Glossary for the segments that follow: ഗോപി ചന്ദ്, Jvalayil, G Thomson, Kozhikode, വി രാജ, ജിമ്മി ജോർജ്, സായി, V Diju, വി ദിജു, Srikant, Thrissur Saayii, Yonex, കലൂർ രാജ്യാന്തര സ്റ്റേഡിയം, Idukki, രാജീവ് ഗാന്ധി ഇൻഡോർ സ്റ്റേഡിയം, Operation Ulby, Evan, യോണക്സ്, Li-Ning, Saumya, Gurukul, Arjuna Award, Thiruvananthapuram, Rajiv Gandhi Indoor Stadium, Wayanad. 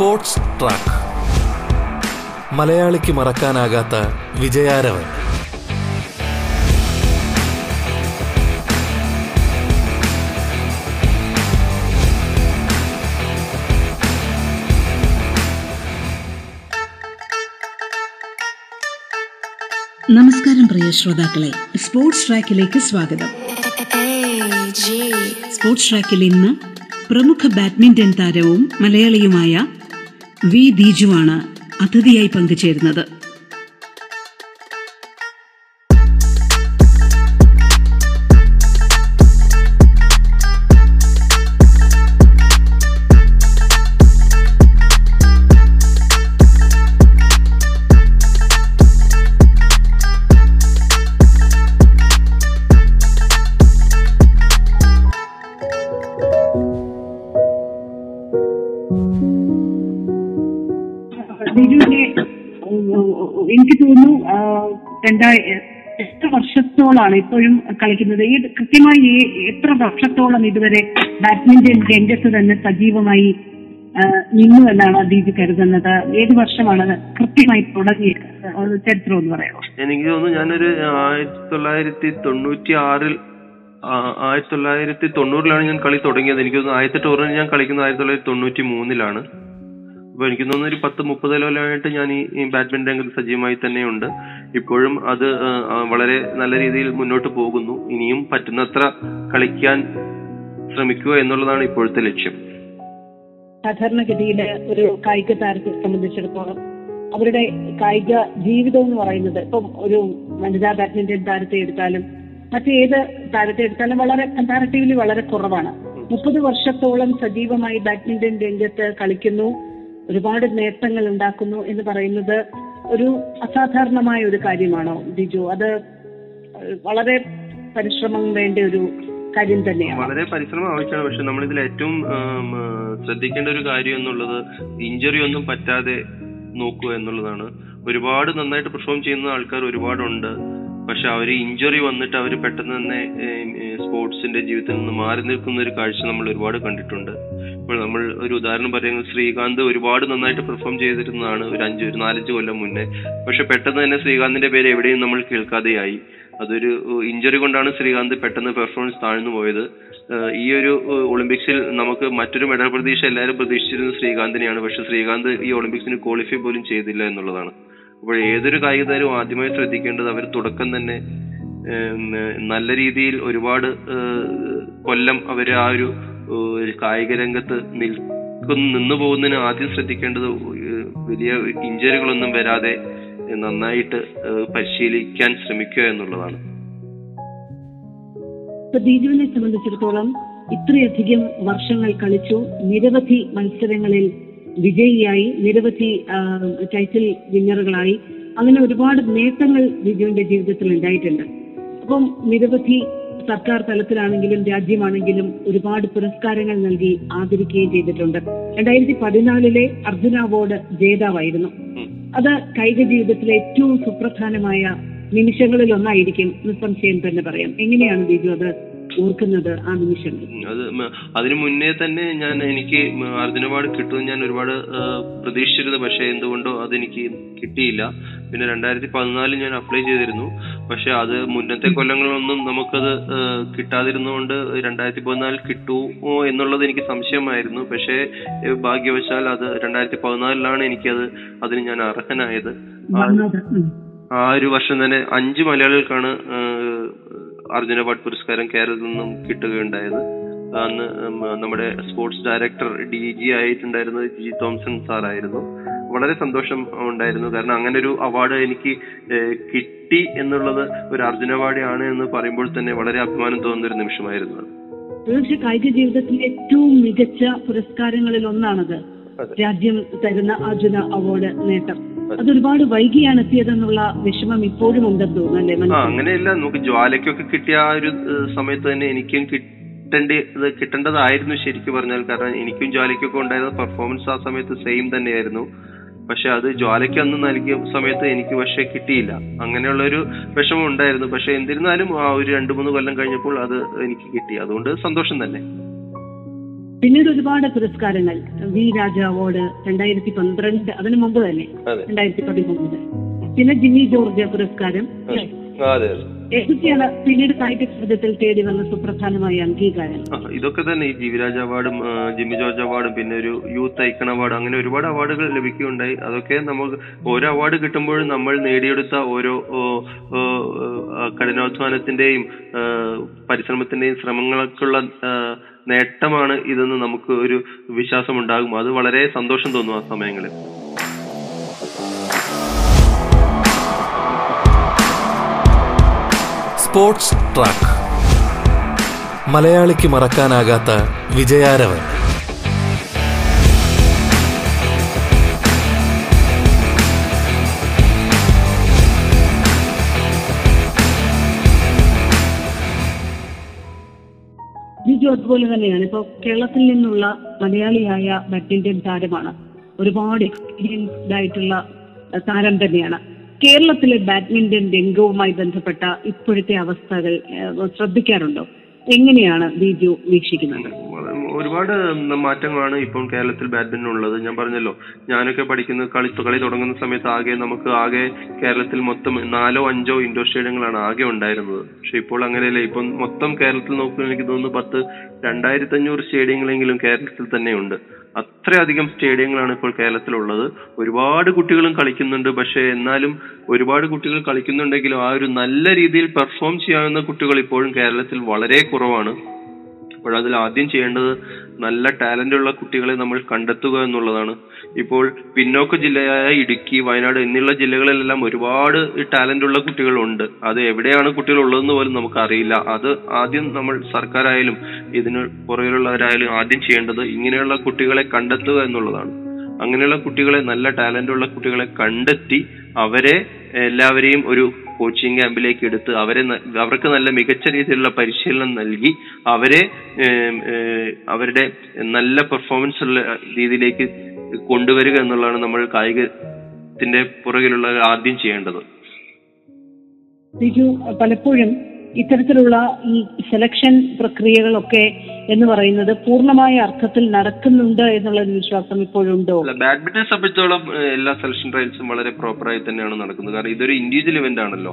Sports track, മലയാളിക്ക് മറക്കാനാകാത്ത വിജയാരവൻ. നമസ്കാരം പ്രിയ ശ്രോതാക്കളെ, സ്പോർട്സ് ട്രാക്കിലേക്ക് സ്വാഗതം. സ്പോർട്സ് ട്രാക്കിൽ ഇന്ന് പ്രമുഖ ബാഡ്മിന്റൺ താരവും മലയാളിയുമായ വി ദിജുവാണ് അതിഥിയായി പങ്കുചേരുന്നത്. എനിക്ക് തോന്നുന്നു 2 വർഷത്തോളാണ് ഇപ്പോഴും കളിക്കുന്നത്. കൃത്യമായി എത്ര വർഷത്തോളം ഇതുവരെ ബാഡ്മിന്റൺ രംഗത്ത് തന്നെ സജീവമായി നിന്നു എന്നാണ് ദീജു കരുതുന്നത്? ഏത് വർഷമാണ് കൃത്യമായി തുടങ്ങിയത്? ചരിത്രം എന്ന് പറയാമോ? എനിക്ക് തോന്നുന്നു ഞാനൊരു 1996 1990 ഞാൻ കളി തുടങ്ങിയത്. എനിക്ക് തോന്നുന്നു ആദ്യത്തെ ടൂർണമെന്റ് ഞാൻ കളിക്കുന്നത് 1993 അപ്പോൾ എനിക്ക് തോന്നുന്നു ഒരു 10-30 കൊല്ലമായിട്ട് ഞാൻ ഈ ബാഡ്മിന്റൺ രംഗത്ത് സജീവമായി തന്നെയുണ്ട്. ഇപ്പോഴും അത് വളരെ നല്ല രീതിയിൽ മുന്നോട്ട് പോകുന്നു. ഇനിയും പറ്റുന്നത്ര കളിക്കാൻ ശ്രമിക്കുക എന്നുള്ളതാണ് ഇപ്പോഴത്തെ ലക്ഷ്യം. സാധാരണഗതിയിൽ ഒരു കായിക താരത്തെ സംബന്ധിച്ചിടത്തോളം അവരുടെ കായിക ജീവിതം എന്ന് പറയുന്നത്, ഇപ്പം ഒരു വനിതാ ബാഡ്മിന്റൺ താരത്തെ എടുത്താലും മറ്റേത് താരത്തെ എടുത്താലും വളരെ കമ്പാരിറ്റീവ്ലി വളരെ കുറവാണ്. 30 വർഷത്തോളം സജീവമായി ബാഡ്മിന്റൺ രംഗത്ത് കളിക്കുന്നു, ഒരുപാട് നേട്ടങ്ങൾ ഉണ്ടാക്കുന്നു എന്ന് പറയുന്നത് ഒരു അസാധാരണമായ ഒരു കാര്യമാണോ ദിജു? അത് വളരെ പരിശ്രമം വേണ്ട ഒരു കാര്യം തന്നെയാണ്. വളരെ പരിശ്രമം ആവശ്യമാണ്. പക്ഷെ നമ്മളിതിൽ ഏറ്റവും ശ്രദ്ധിക്കേണ്ട ഒരു കാര്യം എന്നുള്ളത് ഇഞ്ചുറി ഒന്നും പറ്റാതെ നോക്കുക എന്നുള്ളതാണ്. ഒരുപാട് നന്നായിട്ട് പെർഫോം ചെയ്യുന്ന ആൾക്കാർ ഒരുപാടുണ്ട്. പക്ഷെ അവർ ഇഞ്ചുറി വന്നിട്ട് അവർ പെട്ടെന്ന് തന്നെ സ്പോർട്സിന്റെ ജീവിതത്തിൽ നിന്ന് മാറി നിൽക്കുന്ന ഒരു കാഴ്ച നമ്മൾ ഒരുപാട് കണ്ടിട്ടുണ്ട്. ഇപ്പോൾ നമ്മൾ ഒരു ഉദാഹരണം പറയുന്നത്, ശ്രീകാന്ത് ഒരുപാട് നന്നായിട്ട് പെർഫോം ചെയ്തിരുന്നതാണ് ഒരു 4-5 കൊല്ലം മുന്നേ. പക്ഷെ പെട്ടെന്ന് തന്നെ ശ്രീകാന്തിന്റെ പേര് എവിടെയും നമ്മൾ കേൾക്കാതെയായി. അതൊരു ഇഞ്ചുറി കൊണ്ടാണ് ശ്രീകാന്ത് പെട്ടെന്ന് പെർഫോമൻസ് താഴ്ന്നു പോയത്. ഈ ഒരു ഒളിമ്പിക്സിൽ നമുക്ക് മറ്റൊരു മെഡൽ പ്രതീക്ഷ എല്ലാവരും പ്രതീക്ഷിച്ചിരുന്നത് ശ്രീകാന്തിനെയാണ്. പക്ഷെ ശ്രീകാന്ത് ഈ ഒളിമ്പിക്സിന് ക്വാളിഫൈ പോലും ചെയ്തില്ല എന്നുള്ളതാണ്. അപ്പോൾ ഏതൊരു കായിക താരവും ആദ്യമായി ശ്രദ്ധിക്കേണ്ടത് അവർ തുടക്കം തന്നെ നല്ല രീതിയിൽ ഒരുപാട് കൊല്ലം അവർ ആ ഒരു കായിക രംഗത്ത് നിന്നു പോകുന്നതിന് ആദ്യം ശ്രദ്ധിക്കേണ്ടത് വലിയ ഇഞ്ചുറികളൊന്നും വരാതെ നന്നായിട്ട് പരിശീലിക്കാൻ ശ്രമിക്കുക എന്നുള്ളതാണ്. ദിജുവിനെ സംബന്ധിച്ചിടത്തോളം ഇത്രയധികം വർഷങ്ങൾ കളിച്ചു, നിരവധി മത്സരങ്ങളിൽ വിജയിയായി, നിരവധി ടൈറ്റിൽ വിന്നറുകളായി, അങ്ങനെ ഒരുപാട് നേട്ടങ്ങൾ ദിജുവിന്റെ ജീവിതത്തിൽ ഉണ്ടായിട്ടുണ്ട്. അപ്പം നിരവധി സർക്കാർ തലത്തിലാണെങ്കിലും രാജ്യമാണെങ്കിലും ഒരുപാട് പുരസ്കാരങ്ങൾ നൽകി ആദരിക്കുകയും ചെയ്തിട്ടുണ്ട്. 2014 അർജുന അവാർഡ് ജേതാവായിരുന്നു. അത് കായിക ജീവിതത്തിലെ ഏറ്റവും സുപ്രധാനമായ നിമിഷങ്ങളിൽ ഒന്നായിരിക്കും നിസ്സംശയം തന്നെ പറയാം. എങ്ങനെയാണ് ദിജു അത് ഓർക്കുന്നത് ആ നിമിഷങ്ങൾ? അതിനു മുന്നേ തന്നെ എനിക്ക് അർജുന അവാർഡ് കിട്ടുമെന്ന് ഞാൻ ഒരുപാട് പ്രതീക്ഷിച്ചിരുന്നു. പക്ഷെ എന്തുകൊണ്ടോ അതെനിക്ക് കിട്ടിയില്ല. പിന്നെ 2014 ഞാൻ അപ്ലൈ ചെയ്തിരുന്നു. പക്ഷെ അത് മുന്നത്തെ കൊല്ലങ്ങളൊന്നും നമുക്കത് കിട്ടാതിരുന്നുകൊണ്ട് 2014 കിട്ടുമോ എന്നുള്ളത് എനിക്ക് സംശയമായിരുന്നു. പക്ഷേ ഭാഗ്യവശാൽ അത് 2014 എനിക്കത് അതിന് ഞാൻ അർഹനായത്. ആ ഒരു വർഷം തന്നെ 5 മലയാളികൾക്കാണ് അർജുന അവാർഡ് പുരസ്കാരം കേരളത്തിൽ നിന്നും കിട്ടുകയുണ്ടായത്. അന്ന് നമ്മുടെ സ്പോർട്സ് ഡയറക്ടർ DG ആയിട്ടുണ്ടായിരുന്നത് G Thomson സാറായിരുന്നു. വളരെ സന്തോഷം ഉണ്ടായിരുന്നു. കാരണം അങ്ങനെ ഒരു അവാർഡ് എനിക്ക് കിട്ടി എന്നുള്ളത്, ഒരു അർജുന അവാർഡ് ആണ് എന്ന് പറയുമ്പോൾ തന്നെ വളരെ അഭിമാനം തോന്നുന്ന ഒരു നിമിഷമായിരുന്നു. പക്ഷേ കായിക ജീവിതത്തിലെ ഏറ്റവും മികച്ച പുരസ്കാരങ്ങളിൽ ഒന്നാണത്, രാജ്യം തരുന്ന അർജുന അവാർഡ് നേട്ടം. അതൊരുപാട് വൈകിയാണ് എത്തിയതെന്നുള്ള വിഷമം ഇപ്പോഴും ഉണ്ടെന്ന് തോന്നുന്നു. അങ്ങനെയല്ല, നമുക്ക് ജ്വാലയ്ക്കൊക്കെ കിട്ടിയ ആ ഒരു സമയത്ത് തന്നെ എനിക്കും കിട്ടേണ്ടതായിരുന്നു ശരിക്കും പറഞ്ഞാൽ. കാരണം എനിക്കും ജ്വാലയ്ക്കൊക്കെ ഉണ്ടായിരുന്ന പെർഫോമൻസ് ആ സമയത്ത് സെയിം തന്നെയായിരുന്നു. പക്ഷെ അത് ജ്വാലയ്ക്ക് അന്ന് നൽകിയ സമയത്ത് എനിക്ക് പക്ഷെ കിട്ടിയില്ല. അങ്ങനെയുള്ളൊരു വിഷമം ഉണ്ടായിരുന്നു. പക്ഷെ എന്നിരുന്നാലും ആ ഒരു 2-3 കൊല്ലം കഴിഞ്ഞപ്പോൾ അത് എനിക്ക് കിട്ടി. അതുകൊണ്ട് സന്തോഷം തന്നെ. പിന്നീട് ഒരുപാട് പുരസ്കാരങ്ങൾ, വി രാജ അവാർഡ് 2012, അതിനു മുമ്പ് തന്നെ 2013, പിന്നെ ജിമ്മി ജോർജ് പുരസ്കാരം, ഇതൊക്കെയാണ് പിന്നീട് സാഹിത്യ ജീവിതത്തിൽ തേടി വന്ന സുപ്രധാനമായ അംഗീകാരം. ഇതൊക്കെ തന്നെ ഈ ജീവിരാജ അവാർഡും ജിമ്മി ജോർജ് അവാർഡും പിന്നെ ഒരു യൂത്ത് ഐക്കൺ അവാർഡ്, അങ്ങനെ ഒരുപാട് അവാർഡുകൾ ലഭിക്കുകയുണ്ടായി. അതൊക്കെ നമുക്ക് ഓരോ അവാർഡ് കിട്ടുമ്പോഴും നമ്മൾ നേടിയെടുത്ത ഓരോ കഠിനാധ്വാനത്തിന്റെയും പരിശ്രമത്തിന്റെയും ശ്രമങ്ങൾക്കുള്ള നേട്ടമാണ് ഇതെന്ന് നമുക്ക് ഒരു വിശ്വാസം ഉണ്ടാകും. അത് വളരെ സന്തോഷം തോന്നും ആ സമയങ്ങളിൽ. സ്പോർട്സ് ട്രാക്ക്, മലയാളിക്ക് മറക്കാനാകാത്ത വിജയാരവൻ. അതുപോലെ തന്നെയാണ് ഇപ്പോൾ കേരളത്തിൽ നിന്നുള്ള മലയാളിയായ ബാഡ്മിന്റൺ താരമാണ്, ഒരുപാട് എക്സ്പീരിയൻസ്ഡ് ആയിട്ടുള്ള താരം തന്നെയാണ്. കേരളത്തിലെ ബാഡ്മിന്റൺ രംഗവുമായി ബന്ധപ്പെട്ട ഇപ്പോഴത്തെ അവസ്ഥകൾ ശ്രദ്ധിക്കാറുണ്ടോ? എങ്ങനെയാണ് ബിജു വീക്ഷിക്കുന്നത്? ഒരുപാട് മാറ്റങ്ങളാണ് ഇപ്പം കേരളത്തിൽ ബാഡ്മിന്റൺ ഉള്ളത്. ഞാൻ പറഞ്ഞല്ലോ, ഞാനൊക്കെ പഠിക്കുന്ന കളി തുടങ്ങുന്ന സമയത്ത് ആകെ കേരളത്തിൽ മൊത്തം 4-5 ഇൻഡോർ സ്റ്റേഡിയങ്ങളാണ് ആകെ ഉണ്ടായിരുന്നത്. പക്ഷെ ഇപ്പോൾ അങ്ങനെയല്ലേ, ഇപ്പം മൊത്തം കേരളത്തിൽ നോക്കുകയാണെങ്കിൽ എനിക്ക് തോന്നുന്നു 2,500 സ്റ്റേഡിയങ്ങളെങ്കിലും കേരളത്തിൽ തന്നെ ഉണ്ട്. അത്രയധികം സ്റ്റേഡിയങ്ങളാണ് ഇപ്പോൾ കേരളത്തിലുള്ളത്. ഒരുപാട് കുട്ടികളും കളിക്കുന്നുണ്ട്. പക്ഷേ എന്നാലും ഒരുപാട് കുട്ടികൾ കളിക്കുന്നുണ്ടെങ്കിലും ആ ഒരു നല്ല രീതിയിൽ പെർഫോം ചെയ്യാവുന്ന കുട്ടികൾ ഇപ്പോഴും കേരളത്തിൽ വളരെ കുറവാണ്. അപ്പോൾ അതിൽ ആദ്യം ചെയ്യേണ്ടത് നല്ല ടാലന്റുള്ള കുട്ടികളെ നമ്മൾ കണ്ടെത്തുക എന്നുള്ളതാണ്. ഇപ്പോൾ പിന്നോക്ക ജില്ലയായ ഇടുക്കി, വയനാട് എന്നുള്ള ജില്ലകളിലെല്ലാം ഒരുപാട് ടാലന്റുള്ള കുട്ടികളുണ്ട്. അത് എവിടെയാണ് കുട്ടികളുള്ളതെന്ന് പോലും നമുക്കറിയില്ല. അത് ആദ്യം നമ്മൾ സർക്കാരായാലും ഇതിന് പുറകിലുള്ളവരായാലും ആദ്യം ചെയ്യേണ്ടത് ഇങ്ങനെയുള്ള കുട്ടികളെ കണ്ടെത്തുക എന്നുള്ളതാണ്. അങ്ങനെയുള്ള കുട്ടികളെ, നല്ല ടാലന്റുള്ള കുട്ടികളെ കണ്ടെത്തി അവരെ എല്ലാവരെയും ഒരു കോച്ചിങ് ക്യാമ്പിലേക്ക് എടുത്ത് അവർക്ക് നല്ല മികച്ച രീതിയിലുള്ള പരിശീലനം നൽകി അവരുടെ നല്ല പെർഫോമൻസ് ഉള്ള രീതിയിലേക്ക് കൊണ്ടുവരിക എന്നുള്ളതാണ് നമ്മൾ കായികത്തിന്റെ പുറകിലുള്ള ആദ്യം ചെയ്യേണ്ടത്. പലപ്പോഴും ഇത്തരത്തിലുള്ള ഈ സെലക്ഷൻ പ്രക്രിയകളൊക്കെ എന്ന് പറയുന്നത് പൂർണ്ണമായ അർത്ഥത്തിൽ നടക്കുന്നുണ്ട് എന്നുള്ള വിശ്വാസം ഇപ്പോഴുണ്ടോ? ബാഡ്മിന്റനെ സംബന്ധിച്ചോളം എല്ലാ സെലക്ഷൻ ട്രയൽസും വളരെ പ്രോപ്പറായി തന്നെയാണ് നടക്കുന്നത്. കാരണം ഇതൊരു ഇൻഡിവിജ്വൽ ഇവന്റ് ആണല്ലോ.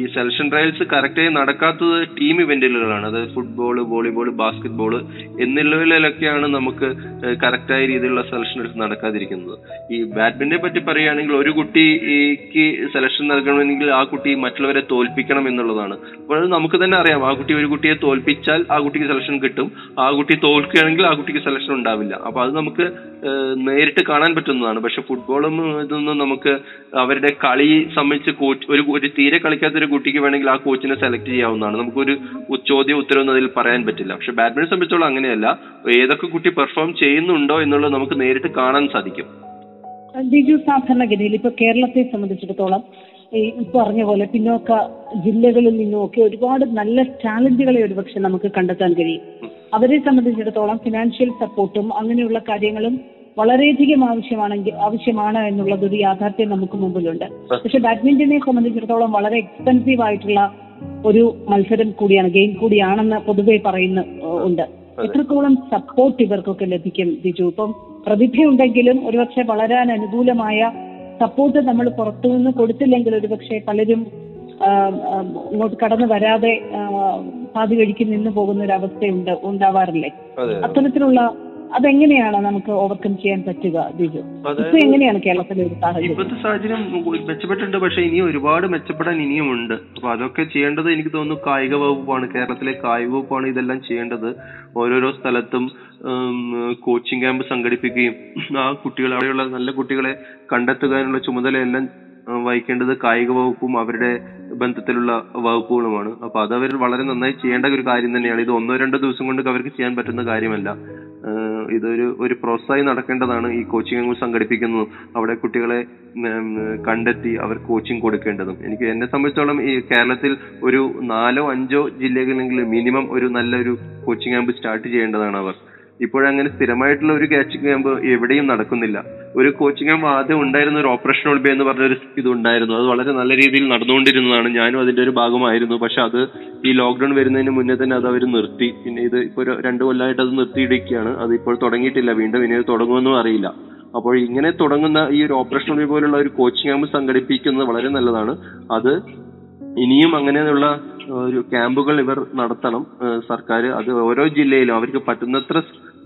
ഈ സെലക്ഷൻ ട്രയൽസ് കറക്റ്റായി നടക്കാത്തത് ടീം ഇവന്റുകളിലാണ്. അതായത് ഫുട്ബോൾ, വോളിബോൾ, ബാസ്കറ്റ്ബോൾ എന്നുള്ളവരിലൊക്കെയാണ് നമുക്ക് കറക്റ്റായ രീതിയിലുള്ള സെലക്ഷൻ നടക്കാതിരിക്കുന്നത്. ഈ ബാഡ്മിന്റനെ പറ്റി പറയുകയാണെങ്കിൽ ഒരു കുട്ടിക്ക് സെലക്ഷൻ നൽകണമെങ്കിൽ ആ കുട്ടി മറ്റുള്ളവരെ തോൽപ്പിക്കണം എന്നുള്ളതാണ്. അപ്പോൾ നമുക്ക് തന്നെ അറിയാം, ആ കുട്ടി ഒരു കുട്ടിയെ തോൽപ്പിച്ചാൽ ആ കുട്ടിക്ക് സെലക്ഷൻ കിട്ടും, ആ കുട്ടി തോൽക്കുകയാണെങ്കിൽ ആ കുട്ടിക്ക് സെലക്ഷൻ ഉണ്ടാവില്ല. അപ്പൊ അത് നമുക്ക് നേരിട്ട് കാണാൻ പറ്റുന്നതാണ്. പക്ഷെ ഫുട്ബോളും ഇതൊന്നും നമുക്ക് അവരുടെ കളി സംബന്ധിച്ച് കോച്ച് ഒരു തീരെ കളിക്കാത്തൊരു കുട്ടിക്ക് വേണമെങ്കിൽ ആ കോച്ചിനെ സെലക്ട് ചെയ്യാവുന്നതാണ്. നമുക്കൊരു ചോദ്യം ഉത്തരവൊന്നും അതിൽ പറയാൻ പറ്റില്ല. പക്ഷെ ബാഡ്മിന്റനെ സംബന്ധിച്ചോളം അങ്ങനെയല്ല. ഏതൊക്കെ കുട്ടി പെർഫോം ചെയ്യുന്നുണ്ടോ എന്നുള്ളത് നമുക്ക് നേരിട്ട് കാണാൻ സാധിക്കും. സാധാരണഗതിയിൽ ഇപ്പൊ കേരളത്തെ സംബന്ധിച്ചിടത്തോളം ഈ പറഞ്ഞ പോലെ പിന്നോക്ക ജില്ലകളിൽ നിന്നും ഒക്കെ ഒരുപാട് നല്ല ടാലന്റുകളെ ഒരുപക്ഷെ നമുക്ക് കണ്ടെത്താൻ കഴിയും. അവരെ സംബന്ധിച്ചിടത്തോളം ഫിനാൻഷ്യൽ സപ്പോർട്ടും അങ്ങനെയുള്ള കാര്യങ്ങളും വളരെയധികം ആവശ്യമാണ് എന്നുള്ളത് ഒരു യാഥാർത്ഥ്യം നമുക്ക് മുമ്പിലുണ്ട്. പക്ഷെ ബാഡ്മിന്റനെ സംബന്ധിച്ചിടത്തോളം വളരെ എക്സ്പെൻസീവ് ആയിട്ടുള്ള ഒരു മത്സരം കൂടിയാണ്, ഗെയിം കൂടിയാണെന്ന് പൊതുവെ പറയുന്ന ഉണ്ട്. എത്രത്തോളം സപ്പോർട്ട് ഇവർക്കൊക്കെ ലഭിക്കും ബിജു? ഇപ്പം പ്രതിഭയുണ്ടെങ്കിലും ഒരുപക്ഷെ വളരാൻ അനുകൂലമായ സപ്പോർട്ട് നമ്മൾ പുറത്തുനിന്ന് കൊടുത്തില്ലെങ്കിൽ ഒരുപക്ഷെ പലരും ഇങ്ങോട്ട് കടന്നു വരാതെ പാതി വഴിക്ക് നിന്ന് പോകുന്ന ഒരു അവസ്ഥയുണ്ട്, ഉണ്ടാവാറില്ലേ? അത്തരത്തിലുള്ള അതെങ്ങനെയാണ് നമുക്ക് ഓവർകം ചെയ്യാൻ പറ്റുക? എങ്ങനെയാണ് കേരളത്തിലെ ഒരു സാഹചര്യം? ഇപ്പോഴത്തെ സാഹചര്യം മെച്ചപ്പെട്ടിട്ടുണ്ട്, പക്ഷെ ഇനിയും ഒരുപാട് മെച്ചപ്പെടാൻ ഇനിയുമുണ്ട്. അപ്പൊ അതൊക്കെ ചെയ്യേണ്ടത് എനിക്ക് തോന്നുന്നു കായിക വകുപ്പാണ്, കേരളത്തിലെ കായിക വകുപ്പാണ് ഇതെല്ലാം ചെയ്യേണ്ടത്. ഓരോരോ സ്ഥലത്തും കോച്ചിങ് ക്യാമ്പ് സംഘടിപ്പിക്കുകയും ആ കുട്ടികൾ, അവിടെയുള്ള നല്ല കുട്ടികളെ കണ്ടെത്തുവാനുള്ള ചുമതലയെല്ലാം വഹിക്കേണ്ടത് കായിക വകുപ്പും അവരുടെ ബന്ധത്തിലുള്ള വകുപ്പുകളുമാണ്. അപ്പൊ അതവർ വളരെ നന്നായി ചെയ്യേണ്ട ഒരു കാര്യം തന്നെയാണ്. ഇത് 1-2 ദിവസം കൊണ്ട് അവർക്ക് ചെയ്യാൻ പറ്റുന്ന കാര്യമല്ല. ഇതൊരു പ്രോസസ്സായി നടക്കേണ്ടതാണ്. ഈ കോച്ചിങ് സംഘടിപ്പിക്കുന്നതും അവിടെ കുട്ടികളെ കണ്ടെത്തി അവർ കോച്ചിങ് കൊടുക്കേണ്ടതും. എന്നെ സംബന്ധിച്ചോളം ഈ കേരളത്തിൽ ഒരു 4-5 ജില്ലകളിലെങ്കിലും മിനിമം ഒരു നല്ലൊരു കോച്ചിങ് ക്യാമ്പ് സ്റ്റാർട്ട് ചെയ്യേണ്ടതാണ് അവർ. ഇപ്പോഴങ്ങനെ സ്ഥിരമായിട്ടുള്ള ഒരു കോച്ചിങ് ക്യാമ്പ് എവിടെയും നടക്കുന്നില്ല. ഒരു കോച്ചിങ് ക്യാമ്പ് ആദ്യം ഉണ്ടായിരുന്ന ഒരു ഓപ്പറേഷൻ ഉൾബി എന്ന് പറഞ്ഞൊരു ഇതുണ്ടായിരുന്നു. അത് വളരെ നല്ല രീതിയിൽ നടന്നുകൊണ്ടിരുന്നതാണ്. ഞാനും അതിന്റെ ഒരു ഭാഗമായിരുന്നു. പക്ഷെ അത് ഈ ലോക്ക്ഡൌൺ വരുന്നതിന് മുന്നേ തന്നെ അത് അവർ നിർത്തി. പിന്നെ ഇത് ഇപ്പോൾ 2 കൊല്ലമായിട്ട് അത് നിർത്തിയിടിക്കുകയാണ്. അത് ഇപ്പോൾ തുടങ്ങിയിട്ടില്ല. വീണ്ടും ഇനി അത് തുടങ്ങുമെന്നും അറിയില്ല. അപ്പോൾ ഇങ്ങനെ തുടങ്ങുന്ന ഈ ഒരു ഓപ്പറേഷൻ ഉൾബി പോലുള്ള ഒരു കോച്ചിങ് ക്യാമ്പ് സംഘടിപ്പിക്കുന്നത് വളരെ നല്ലതാണ്. അത് ഇനിയും അങ്ങനെയുള്ള ഒരു ക്യാമ്പുകൾ ഇവർ നടത്തണം. സർക്കാർ അത് ഓരോ ജില്ലയിലും അവർക്ക് പറ്റുന്നത്ര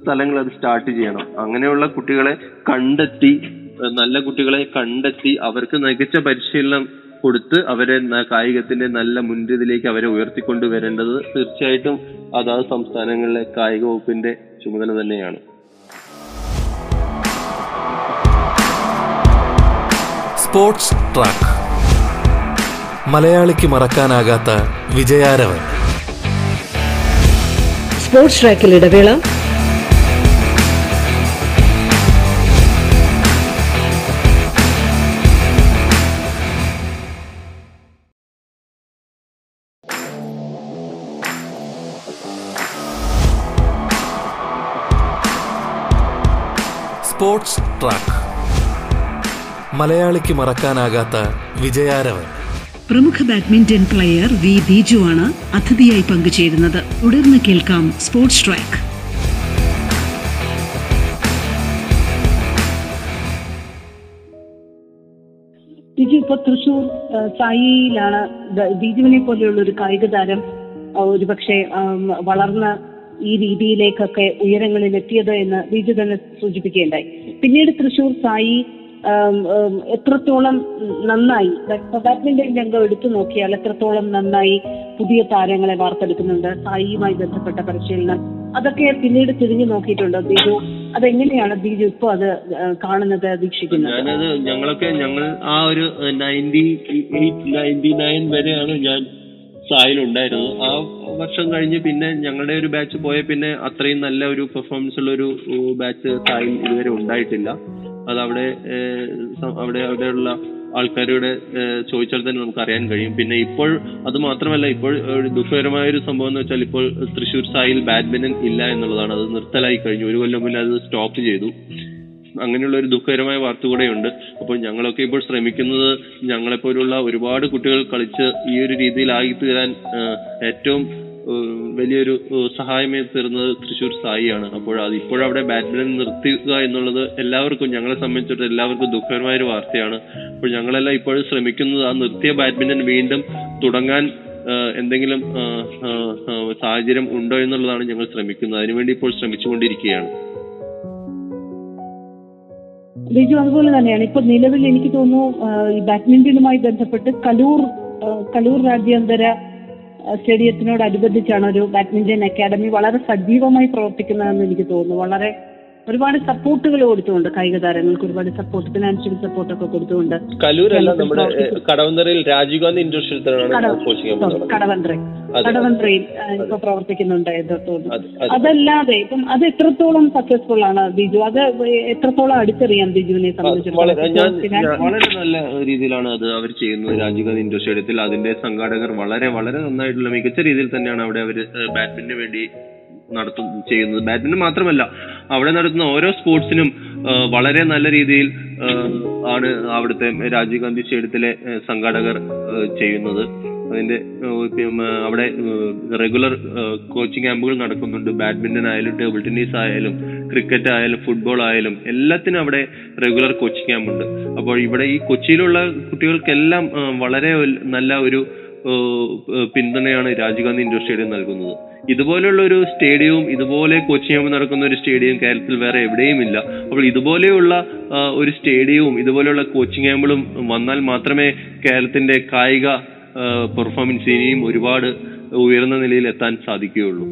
സ്ഥലങ്ങൾ അത് സ്റ്റാർട്ട് ചെയ്യണം. അങ്ങനെയുള്ള കുട്ടികളെ കണ്ടെത്തി, നല്ല കുട്ടികളെ കണ്ടെത്തി അവർക്ക് മികച്ച പരിശീലനം കൊടുത്ത് അവരെ കായികത്തിന്റെ നല്ല മുൻനിരയിലേക്ക് അവരെ ഉയർത്തിക്കൊണ്ടുവരേണ്ടത് തീർച്ചയായിട്ടും അതാത് സംസ്ഥാനങ്ങളിലെ കായിക വകുപ്പിന്റെ ചുമതല തന്നെയാണ്. സ്പോർട്സ് ട്രാക്ക്, മലയാളിക്ക് മറക്കാനാകാത്ത വിജയാരവൻ. സ്പോർട്സ് ട്രാക്കിൽ ഇടവേള. സ്പോർട്സ് ട്രാക്ക്, മലയാളിക്ക് മറക്കാനാകാത്ത വിജയാരവൻ. പ്രമുഖ ബാഡ്മിന്റൺ പ്ലെയർ വി ദിജു ആണ് അതിഥിയായി പങ്കുചേരുന്നത്. തുടർന്ന് കേൾക്കാം സ്പോർട്സ് ട്രാക്ക്. ദിജു ഇപ്പൊ തൃശൂർ സായിയിലാണ്. ദിജുവിനെ പോലെയുള്ള ഒരു കായിക താരം ഒരുപക്ഷെ വളർന്ന ഈ രീതിയിലേക്കൊക്കെ ഉയരങ്ങളിലെത്തിയത് എന്ന് ദിജു തന്നെ സൂചിപ്പിക്കുകയുണ്ടായി. പിന്നീട് തൃശൂർ സായി എത്രത്തോളം നന്നായി, ബാഡ്മിന്റൺ രംഗം എടുത്തു നോക്കിയാൽ എത്രത്തോളം നന്നായി പുതിയ താരങ്ങളെ വാർത്തെടുക്കുന്നുണ്ട്, സായിയുമായി ബന്ധപ്പെട്ട പരിശീലനം അതൊക്കെ പിന്നീട് തിരിഞ്ഞു നോക്കിയിട്ടുണ്ടോ ദിജു? അതെങ്ങനെയാണ് ദിജു ഇപ്പൊ അത് കാണുന്നത്, വീക്ഷിക്കുന്നത്? ഞാനത് ഞങ്ങൾ ആ ഒരു 98-99 വരെയാണ് ഞാൻ സായിലുണ്ടായിരുന്നു. ആ വർഷം കഴിഞ്ഞ് പിന്നെ ഞങ്ങളുടെ ഒരു ബാച്ച് പോയ പിന്നെ അത്രയും നല്ല ഒരു പെർഫോമൻസ് ഉള്ള ഒരു ബാച്ച് സായിൽ ഇതുവരെ ഉണ്ടായിട്ടില്ല. അത് അവിടെയുള്ള ആൾക്കാരോട് ചോദിച്ചാൽ തന്നെ നമുക്ക് അറിയാൻ കഴിയും. പിന്നെ ഇപ്പോൾ അത് മാത്രമല്ല, ഇപ്പോൾ ഒരു ദുഃഖകരമായ ഒരു സംഭവം എന്ന് വെച്ചാൽ ഇപ്പോൾ തൃശ്ശൂർ സായിൽ ബാഡ്മിന്റൺ ഇല്ല എന്നുള്ളതാണ്. അത് നിർത്തലായി കഴിഞ്ഞു. 1 കൊല്ലം മുന്നേ അത് സ്റ്റോപ്പ് ചെയ്തു. അങ്ങനെയുള്ള ഒരു ദുഃഖകരമായ വാർത്ത കൂടെ ഉണ്ട്. അപ്പോൾ ഞങ്ങളൊക്കെ ഇപ്പോൾ ശ്രമിക്കുന്നത് ഞങ്ങളെപ്പോലുള്ള ഒരുപാട് കുട്ടികൾ കളിച്ച് ഈ ഒരു രീതിയിലായി തീരാൻ ഏറ്റവും വലിയൊരു സഹായമായി തീർന്നത് തൃശ്ശൂർ സായിയാണ്. അപ്പോൾ അത് ഇപ്പോഴവിടെ ബാഡ്മിന്റൺ നിർത്തുക എന്നുള്ളത് എല്ലാവർക്കും, ഞങ്ങളെ സംബന്ധിച്ചിടത്തോളം എല്ലാവർക്കും ദുഃഖകരമായൊരു വാർത്തയാണ്. അപ്പോൾ ഞങ്ങളെല്ലാം ഇപ്പോഴും ശ്രമിക്കുന്നത് ആ നിർത്തിയ ബാഡ്മിന്റൺ വീണ്ടും തുടങ്ങാൻ എന്തെങ്കിലും സാഹചര്യം ഉണ്ടോ എന്നുള്ളതാണ് ഞങ്ങൾ ശ്രമിക്കുന്നത്. അതിനുവേണ്ടി ഇപ്പോൾ ശ്രമിച്ചുകൊണ്ടിരിക്കുകയാണ്. ബിജു, അതുപോലെ തന്നെയാണ് ഇപ്പൊ നിലവിൽ എനിക്ക് തോന്നുന്നു ബാഡ്മിന്റണുമായി ബന്ധപ്പെട്ട് കലൂർ രാജ്യാന്തര സ്റ്റേഡിയത്തിനോടനുബന്ധിച്ചാണ് ഒരു ബാഡ്മിന്റൺ അക്കാദമി വളരെ സജീവമായി പ്രവർത്തിക്കുന്നതെന്ന് എനിക്ക് തോന്നുന്നു. വളരെ ഒരുപാട് സപ്പോർട്ടുകൾ കൊടുത്തുകൊണ്ട് കായിക താരങ്ങൾക്ക് ഒരുപാട് സപ്പോർട്ട്, ഫിനാൻഷ്യൽ സപ്പോർട്ടൊക്കെ കൊടുത്തുകൊണ്ട്. കടവന്ത്രയിൽ രാജീവ് ഗാന്ധി ഇൻഡോർ സ്റ്റേഡിയത്തിലാണ് കടവന്ത്രയിൽ ഇപ്പൊ പ്രവർത്തിക്കുന്നുണ്ട്. അതല്ലാതെ ഇപ്പം അത് എത്രത്തോളം സക്സസ്ഫുൾ ആണ് ബിജു? അത് എത്രത്തോളം അടുത്തറിയാം ബിജുവിനെ സംബന്ധിച്ചിടത്തോളം? വളരെ നല്ല രീതിയിലാണ് അത് അവർ ചെയ്യുന്നത്. രാജീവ് ഗാന്ധി ഇൻഡോർ സ്റ്റേഡിയത്തിൽ അതിന്റെ സംഘാടകർ വളരെ വളരെ നന്നായിട്ടുള്ള മികച്ച രീതിയിൽ തന്നെയാണ് അവിടെ അവർ ബാഡ്മിന്റന് വേണ്ടി ചെയ്യുന്നത്. ബാഡ്മിന്റൺ മാത്രമല്ല, അവിടെ നടത്തുന്ന ഓരോ സ്പോർട്സിനും വളരെ നല്ല രീതിയിൽ ആണ് അവിടുത്തെ രാജീവ് ഗാന്ധി സ്റ്റേഡിയത്തിലെ സംഘാടകർ ചെയ്യുന്നത്. അതിന്റെ അവിടെ റെഗുലർ കോച്ചിങ് ക്യാമ്പുകൾ നടക്കുന്നുണ്ട്. ബാഡ്മിന്റൺ ആയാലും ടേബിൾ ടെന്നീസ് ആയാലും ക്രിക്കറ്റ് ആയാലും ഫുട്ബോൾ ആയാലും എല്ലാത്തിനും അവിടെ റെഗുലർ കോച്ചിങ് ക്യാമ്പുണ്ട്. അപ്പോൾ ഇവിടെ ഈ കൊച്ചിയിലുള്ള കുട്ടികൾക്കെല്ലാം വളരെ നല്ല ഒരു പിന്തുണയാണ് രാജീവ് ഗാന്ധി ഇൻഡോർ സ്റ്റേഡിയം നൽകുന്നത്. ഇതുപോലെയുള്ള ഒരു സ്റ്റേഡിയവും ഇതുപോലെ കോച്ചിങ് ക്യാമ്പ് നടക്കുന്ന ഒരു സ്റ്റേഡിയം കേരളത്തിൽ വേറെ എവിടെയും ഇല്ല. അപ്പോൾ ഇതുപോലെയുള്ള ഒരു സ്റ്റേഡിയവും ഇതുപോലെയുള്ള കോച്ചിങ് ക്യാമ്പുകളും വന്നാൽ മാത്രമേ കേരളത്തിന്റെ കായിക പെർഫോമൻസ് ഇനിയും ഒരുപാട് ഉയർന്ന നിലയിൽ എത്താൻ സാധിക്കുകയുള്ളൂ.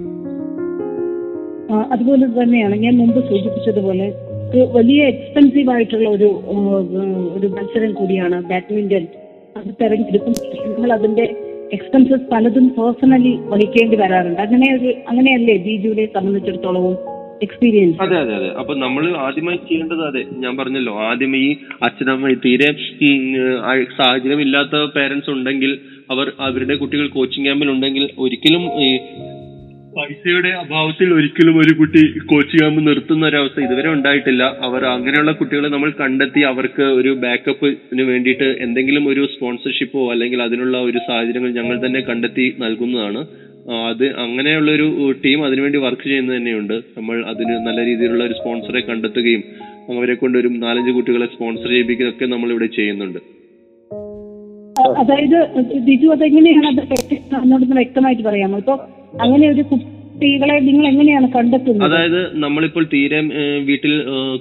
അതുപോലെ തന്നെയാണ് ഞാൻ മുമ്പ് സൂചിപ്പിച്ചതുപോലെ വലിയ എക്സ്പെൻസീവ് ആയിട്ടുള്ള ഒരു മത്സരം കൂടിയാണ് ബാഡ്മിന്റൺ. അത് തെരഞ്ഞെടുക്കുമ്പോൾ നമ്മൾ അതിന്റെ എക്സ്പെൻസസ് പലതും പേഴ്സണലി വഹിക്കേണ്ടി വരാറുണ്ട്. അങ്ങനെയല്ലേ ബിജുവിനെ സംബന്ധിച്ചിടത്തോളവും എക്സ്പീരിയൻസ്? അതെ അതെ അതെ. അപ്പൊ നമ്മൾ ആദ്യമായി ചെയ്യേണ്ടത്, അതെ ഞാൻ പറഞ്ഞല്ലോ, ആദ്യം ഈ അച്ഛനമ്മ തീരെ സാഹചര്യം ഇല്ലാത്ത പേരൻസ് ഉണ്ടെങ്കിൽ അവരുടെ കുട്ടികൾ കോച്ചിങ് ക്യാമ്പിൽ ഉണ്ടെങ്കിൽ ഒരിക്കലും പൈസയുടെ അഭാവത്തിൽ ഒരിക്കലും ഒരു കുട്ടി കോച്ചിങ് ക്യാമ്പ് നിർത്തുന്ന ഒരവസ്ഥ ഇതുവരെ ഉണ്ടായിട്ടില്ല. അവർ അങ്ങനെയുള്ള കുട്ടികളെ നമ്മൾ കണ്ടെത്തി അവർക്ക് ഒരു ബാക്കപ്പിന് വേണ്ടിയിട്ട് എന്തെങ്കിലും ഒരു സ്പോൺസർഷിപ്പോ അല്ലെങ്കിൽ അതിനുള്ള ഒരു സാഹചര്യങ്ങൾ ഞങ്ങൾ തന്നെ കണ്ടെത്തി നൽകുന്നതാണ്. അത് അങ്ങനെയുള്ളൊരു ടീം അതിനുവേണ്ടി വർക്ക് ചെയ്യുന്നത് തന്നെയുണ്ട്. നമ്മൾ അതിന് നല്ല രീതിയിലുള്ള ഒരു സ്പോൺസറെ കണ്ടെത്തുകയും അവരെ കൊണ്ട് ഒരു 4-5 കുട്ടികളെ സ്പോൺസർ ചെയ്യിപ്പിക്കുകയും ഒക്കെ നമ്മൾ ഇവിടെ ചെയ്യുന്നുണ്ട്. അതായത് ദിജു, അതെങ്ങനെയാണ് അത് വ്യക്തമായിട്ട് പറയാമോ? ഇപ്പൊ അങ്ങനെ ഒരു കുട്ടികളെ നിങ്ങൾ എങ്ങനെയാണ് കണ്ടെത്തുന്നത്? അതായത് നമ്മളിപ്പോൾ തീരെ വീട്ടിൽ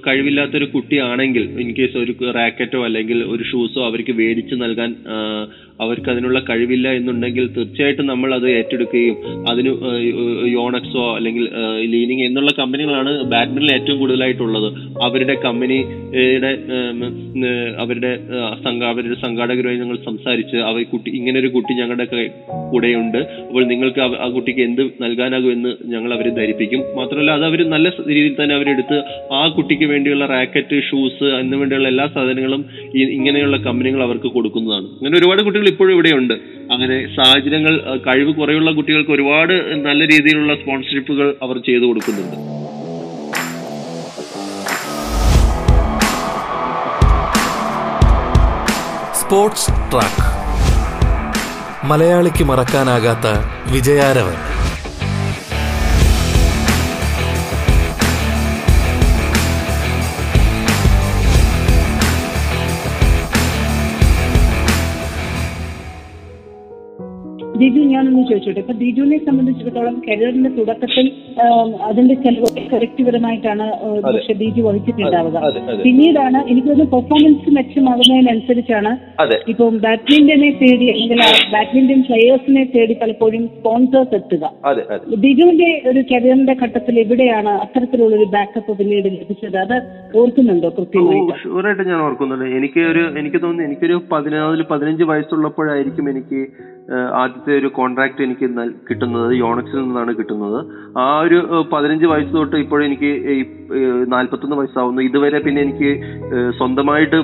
കഴിവില്ലാത്തൊരു കുട്ടിയാണെങ്കിൽ ഇൻ കേസ് ഒരു റാക്കറ്റോ അല്ലെങ്കിൽ ഒരു ഷൂസോ അവർക്ക് മേടിച്ചു നൽകാൻ അവർക്ക് അതിനുള്ള കഴിവില്ല എന്നുണ്ടെങ്കിൽ തീർച്ചയായിട്ടും നമ്മൾ അത് ഏറ്റെടുക്കുകയും അതിന് യോണക്സോ അല്ലെങ്കിൽ ലീനിങ് എന്നുള്ള കമ്പനികളാണ് ബാഡ്മിന്റണിൽ ഏറ്റവും കൂടുതലായിട്ടുള്ളത്. അവരുടെ കമ്പനിയുടെ അവരുടെ സംഘാടകരുമായി ഞങ്ങൾ സംസാരിച്ച് അവർ കുട്ടി ഇങ്ങനൊരു കുട്ടി ഞങ്ങളുടെ കൂടെയുണ്ട്, അപ്പോൾ നിങ്ങൾക്ക് ആ കുട്ടിക്ക് എന്ത് നൽകാനാകുമെന്ന് ഞങ്ങൾ അവരെ ധരിപ്പിക്കും. മാത്രമല്ല അത് അവർ നല്ല രീതിയിൽ തന്നെ അവരെടുത്ത് ആ കുട്ടിക്ക് വേണ്ടിയുള്ള റാക്കറ്റ്, ഷൂസ് അതിനു വേണ്ടിയുള്ള എല്ലാ സാധനങ്ങളും ഇങ്ങനെയുള്ള കമ്പനികൾ അവർക്ക് കൊടുക്കുന്നതാണ്. അങ്ങനെ ഒരുപാട് കുട്ടികൾ ഇപ്പോഴും ഇവിടെയുണ്ട്. അങ്ങനെ സാഹചര്യങ്ങൾ കഴിവ് കുറയുള്ള കുട്ടികൾക്ക് ഒരുപാട് നല്ല രീതിയിലുള്ള സ്പോൺസർഷിപ്പുകൾ അവർ ചെയ്തു കൊടുക്കുന്നുണ്ട്. സ്പോർട്സ് ട്രാക്ക്, മലയാളിക്ക് മറക്കാനാകാത്ത വിജയാരവൻ. ദിജു, ഞാനൊന്ന് ചോദിച്ചോട്ടെ, ഇപ്പൊ ദിജുവിനെ സംബന്ധിച്ചിടത്തോളം കരിയറിന്റെ തുടക്കത്തിൽ അതിന്റെ ചിലവൊക്കെ വ്യക്തിപരമായിട്ടാണ് പക്ഷെ ദിജു വഹിച്ചിട്ടുണ്ടാവുക. പിന്നീടാണ് എനിക്ക് തോന്നുന്നു പെർഫോമൻസ് മെച്ചമാകുന്നതിനനുസരിച്ചാണ് ഇപ്പം ബാഡ്മിന്റനെ തേടി അല്ലെങ്കിൽ ബാഡ്മിന്റൺ പ്ലെയേഴ്സിനെ തേടി പലപ്പോഴും സ്പോൺസേഴ്സ് എത്തുക. ദിജുവിന്റെ ഒരു കരിയറിന്റെ ഘട്ടത്തിൽ എവിടെയാണ് അത്തരത്തിലുള്ള ഒരു ബാക്കപ്പ് പിന്നീട് ലഭിച്ചത്? അത് ഓർക്കുന്നുണ്ടോ കൃത്യമായിട്ട്? ഷുവറായിട്ട് ഞാൻ ഓർക്കുന്നുണ്ട്. എനിക്ക് തോന്നുന്നു എനിക്കൊരു 14-15 വയസ്സുള്ളപ്പോഴായിരിക്കും എനിക്ക് ആദ്യത്തെ ഒരു കോൺട്രാക്ട് എനിക്ക് കിട്ടുന്നത്. യോണക്സിൽ നിന്നാണ് കിട്ടുന്നത്. ആ ഒരു 15 വയസ്സ് തൊട്ട് ഇപ്പോഴെനിക്ക് 41 വയസ്സാവുന്നു. ഇതുവരെ പിന്നെ എനിക്ക് സ്വന്തമായിട്ട്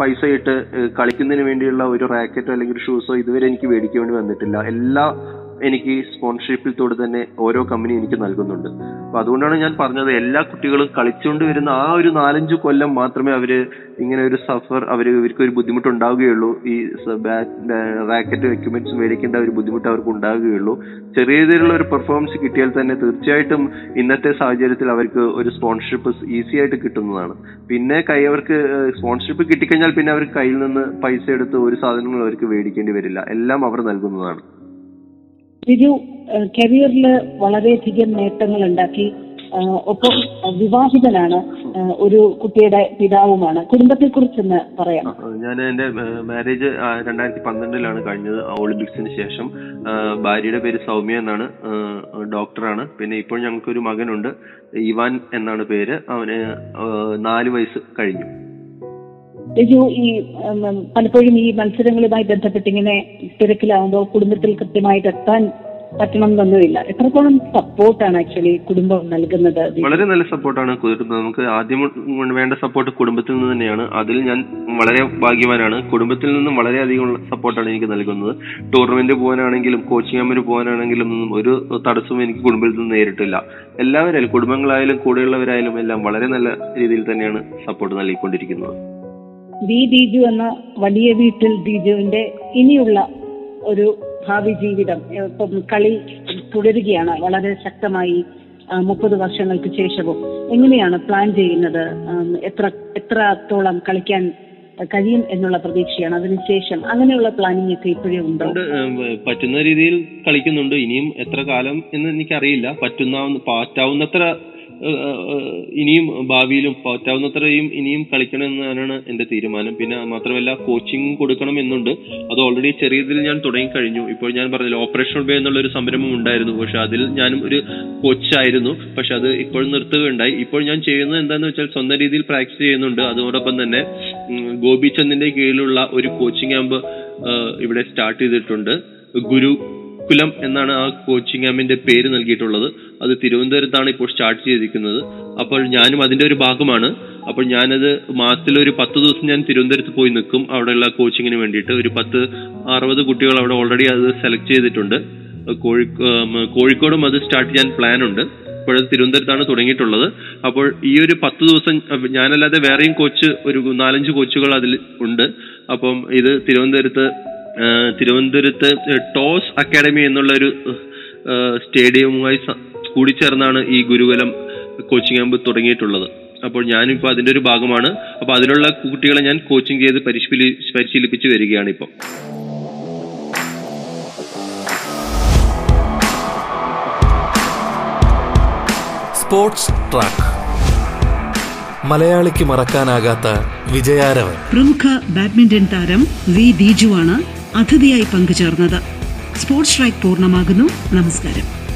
പൈസ ഇട്ട് കളിക്കുന്നതിന് വേണ്ടിയുള്ള ഒരു റാക്കറ്റോ അല്ലെങ്കിൽ ഒരു ഷൂസോ ഇതുവരെ എനിക്ക് മേടിക്കേണ്ടി വന്നിട്ടില്ല. എല്ലാ എനിക്ക് സ്പോൺസർഷിപ്പിലൂടെ തന്നെ ഓരോ കമ്പനി എനിക്ക് നൽകുന്നുണ്ട്. അപ്പൊ അതുകൊണ്ടാണ് ഞാൻ പറഞ്ഞത് എല്ലാ കുട്ടികളും കളിച്ചുകൊണ്ട് വരുന്ന ആ ഒരു 4-5 കൊല്ലം മാത്രമേ അവര് ഇങ്ങനെ ഒരു സഫർ ഇവർക്ക് ഒരു ബുദ്ധിമുട്ടുണ്ടാവുകയുള്ളൂ. ഈ റാക്കറ്റ് എക്യുപ്മെന്റ്സ് മേടിക്കേണ്ട ഒരു ബുദ്ധിമുട്ട് അവർക്ക് ഉണ്ടാവുകയുള്ളൂ. ചെറിയ രീതിയിലുള്ള ഒരു പെർഫോമൻസ് കിട്ടിയാൽ തന്നെ തീർച്ചയായിട്ടും ഇന്നത്തെ സാഹചര്യത്തിൽ അവർക്ക് ഒരു സ്പോൺസർഷിപ്പ് ഈസി ആയിട്ട് കിട്ടുന്നതാണ്. പിന്നെ അവർക്ക് സ്പോൺസർഷിപ്പ് കിട്ടിക്കഴിഞ്ഞാൽ പിന്നെ അവർക്ക് കയ്യിൽ നിന്ന് പൈസ എടുത്ത് ഒരു സാധനങ്ങളും അവർക്ക് മേടിക്കേണ്ടി വരില്ല. എല്ലാം അവർ നൽകുന്നതാണ്. ദിജു കരിയറില് വളരെയധികം നേട്ടങ്ങൾ ഉണ്ടാക്കി, ഒപ്പം വിവാഹിതനാണ്, ഒരു കുട്ടിയുടെ പിതാവുമാണ്. കുടുംബത്തെ കുറിച്ചൊന്ന് പറയാം. ഞാൻ എന്റെ മാരേജ് 2012 കഴിഞ്ഞത്. ഒളിമ്പിക്സിന് ശേഷം ഭാര്യയുടെ പേര് സൗമ്യ എന്നാണ്, ഡോക്ടറാണ്. പിന്നെ ഇപ്പോൾ ഞങ്ങൾക്കൊരു മകനുണ്ട്, ഇവാൻ എന്നാണ് പേര്. അവന് 4 വയസ്സ് കഴിഞ്ഞു. ദിജു, ഈ പലപ്പോഴും ഈ മത്സരങ്ങളുമായി ബന്ധപ്പെട്ട് ഇങ്ങനെ തിരക്കിലാവുമ്പോൾ കുടുംബത്തിൽ കൃത്യമായിട്ട് എത്താൻ പറ്റണമെന്നൊന്നുമില്ല. എത്രത്തോളം സപ്പോർട്ടാണ് ആക്ച്വലി കുടുംബം നൽകുന്നത്? വളരെ നല്ല സപ്പോർട്ടാണ് കുടുംബം. നമുക്ക് ആദ്യം വേണ്ട സപ്പോർട്ട് കുടുംബത്തിൽ നിന്ന് തന്നെയാണ്. അതിൽ ഞാൻ വളരെ ഭാഗ്യവാനാണ്. കുടുംബത്തിൽ നിന്നും വളരെയധികം സപ്പോർട്ടാണ് എനിക്ക് നൽകുന്നത്. ടൂർണമെന്റ് പോകാനാണെങ്കിലും കോച്ചിങ് ക്യാമ്പിന് പോകാനാണെങ്കിലും ഒരു തടസ്സവും എനിക്ക് കുടുംബത്തിൽ നിന്ന് നേരിട്ടില്ല. എല്ലാവരും, കുടുംബങ്ങളായാലും കൂടെയുള്ളവരായാലും എല്ലാം വളരെ നല്ല രീതിയിൽ തന്നെയാണ് സപ്പോർട്ട് നൽകിക്കൊണ്ടിരിക്കുന്നത്. വി ദിജു എന്ന വലിയ വീട്ടിൽ ദിജുവിന്റെ ഇനിയുള്ള ഒരു ഭാവി ജീവിതം, ഇപ്പം കളി തുടരുകയാണ് വളരെ ശക്തമായി 30 വർഷങ്ങൾക്ക് ശേഷവും, എങ്ങനെയാണ് പ്ലാൻ ചെയ്യുന്നത്? എത്രത്തോളം കളിക്കാൻ കഴിയും എന്നുള്ള പ്രതീക്ഷയാണ് അതിനുശേഷം? അങ്ങനെയുള്ള പ്ലാനിങ് ഒക്കെ ഇപ്പോഴും ഉണ്ടോ? പറ്റുന്ന രീതിയിൽ കളിക്കുന്നുണ്ട്. ഇനിയും എത്ര കാലം എന്ന് എനിക്കറിയില്ല. പറ്റാവുന്നത്ര ഇനിയും ഭാവിയിലും പറ്റാവുന്നത്രയും ഇനിയും കളിക്കണം എന്നാണ് എൻ്റെ തീരുമാനം. പിന്നെ മാത്രമല്ല കോച്ചിങ് കൊടുക്കണം എന്നുണ്ട്. അത് ഓൾറെഡി ചെറിയ ഇതിൽ ഞാൻ തുടങ്ങിക്കഴിഞ്ഞു. ഇപ്പോൾ ഞാൻ പറഞ്ഞില്ല, ഓപ്പറേഷൻ ഉൾബി എന്നുള്ളൊരു സംരംഭം ഉണ്ടായിരുന്നു. പക്ഷെ അതിൽ ഞാനും ഒരു കോച്ചായിരുന്നു. പക്ഷെ അത് ഇപ്പോൾ നിർത്തുകയുണ്ടായി. ഇപ്പോൾ ഞാൻ ചെയ്യുന്നത് എന്താണെന്ന് വെച്ചാൽ സ്വന്തം രീതിയിൽ പ്രാക്ടീസ് ചെയ്യുന്നുണ്ട്. അതോടൊപ്പം തന്നെ ഗോപി ചന്ദിൻ്റെ കീഴിലുള്ള ഒരു കോച്ചിങ് ക്യാമ്പ് ഇവിടെ സ്റ്റാർട്ട് ചെയ്തിട്ടുണ്ട്. ഗുരുകുലം എന്നാണ് ആ കോച്ചിങ് ക്യാമ്പിൻ്റെ പേര് നൽകിയിട്ടുള്ളത്. അത് തിരുവനന്തപുരത്താണ് ഇപ്പോൾ സ്റ്റാർട്ട് ചെയ്തിരിക്കുന്നത്. അപ്പോൾ ഞാനും അതിൻ്റെ ഒരു ഭാഗമാണ്. അപ്പോൾ ഞാനത് മാസത്തിലൊരു 10 ദിവസം ഞാൻ തിരുവനന്തപുരത്ത് പോയി നിൽക്കും. അവിടെയുള്ള കോച്ചിങ്ങിന് വേണ്ടിയിട്ട് ഒരു 60 കുട്ടികൾ അവിടെ ഓൾറെഡി അത് സെലക്ട് ചെയ്തിട്ടുണ്ട്. കോഴിക്കോടും അത് സ്റ്റാർട്ട് ചെയ്യാൻ പ്ലാൻ ഉണ്ട്. ഇപ്പോഴത് തിരുവനന്തപുരത്താണ് തുടങ്ങിയിട്ടുള്ളത്. അപ്പോൾ ഈ ഒരു 10 ദിവസം ഞാനല്ലാതെ വേറെയും കോച്ച് ഒരു 4-5 കോച്ചുകൾ അതിൽ ഉണ്ട്. അപ്പം ഇത് തിരുവനന്തപുരത്ത് ടോസ് അക്കാഡമി എന്നുള്ള ഒരു സ്റ്റേഡിയവുമായി കൂടി ചേർന്നാണ് ഈ ഗുരുകുലം കോച്ചിങ് ക്യാമ്പ് തുടങ്ങിയിട്ടുള്ളത്. അപ്പോൾ ഞാനിപ്പോൾ അതിൻ്റെ ഒരു ഭാഗമാണ്. അപ്പോൾ അതിലുള്ള കുട്ടികളെ ഞാൻ കോച്ചിങ് ചെയ്ത് പരിശീലിപ്പിച്ച് വരികയാണ് ഇപ്പോൾ. സ്പോർട്സ് ട്രാക്ക് മലയാളിക്ക് മറക്കാനാകാത്ത വിജയാരവൻ. പ്രമുഖ ബാഡ്മിന്റൺ താരം വി ദിജു ആണ് അതിഥിയായി പങ്കുചേർന്നത്. സ്പോർട്സ് ട്രാക്ക് പൂർണ്ണമാകുന്നു. നമസ്കാരം.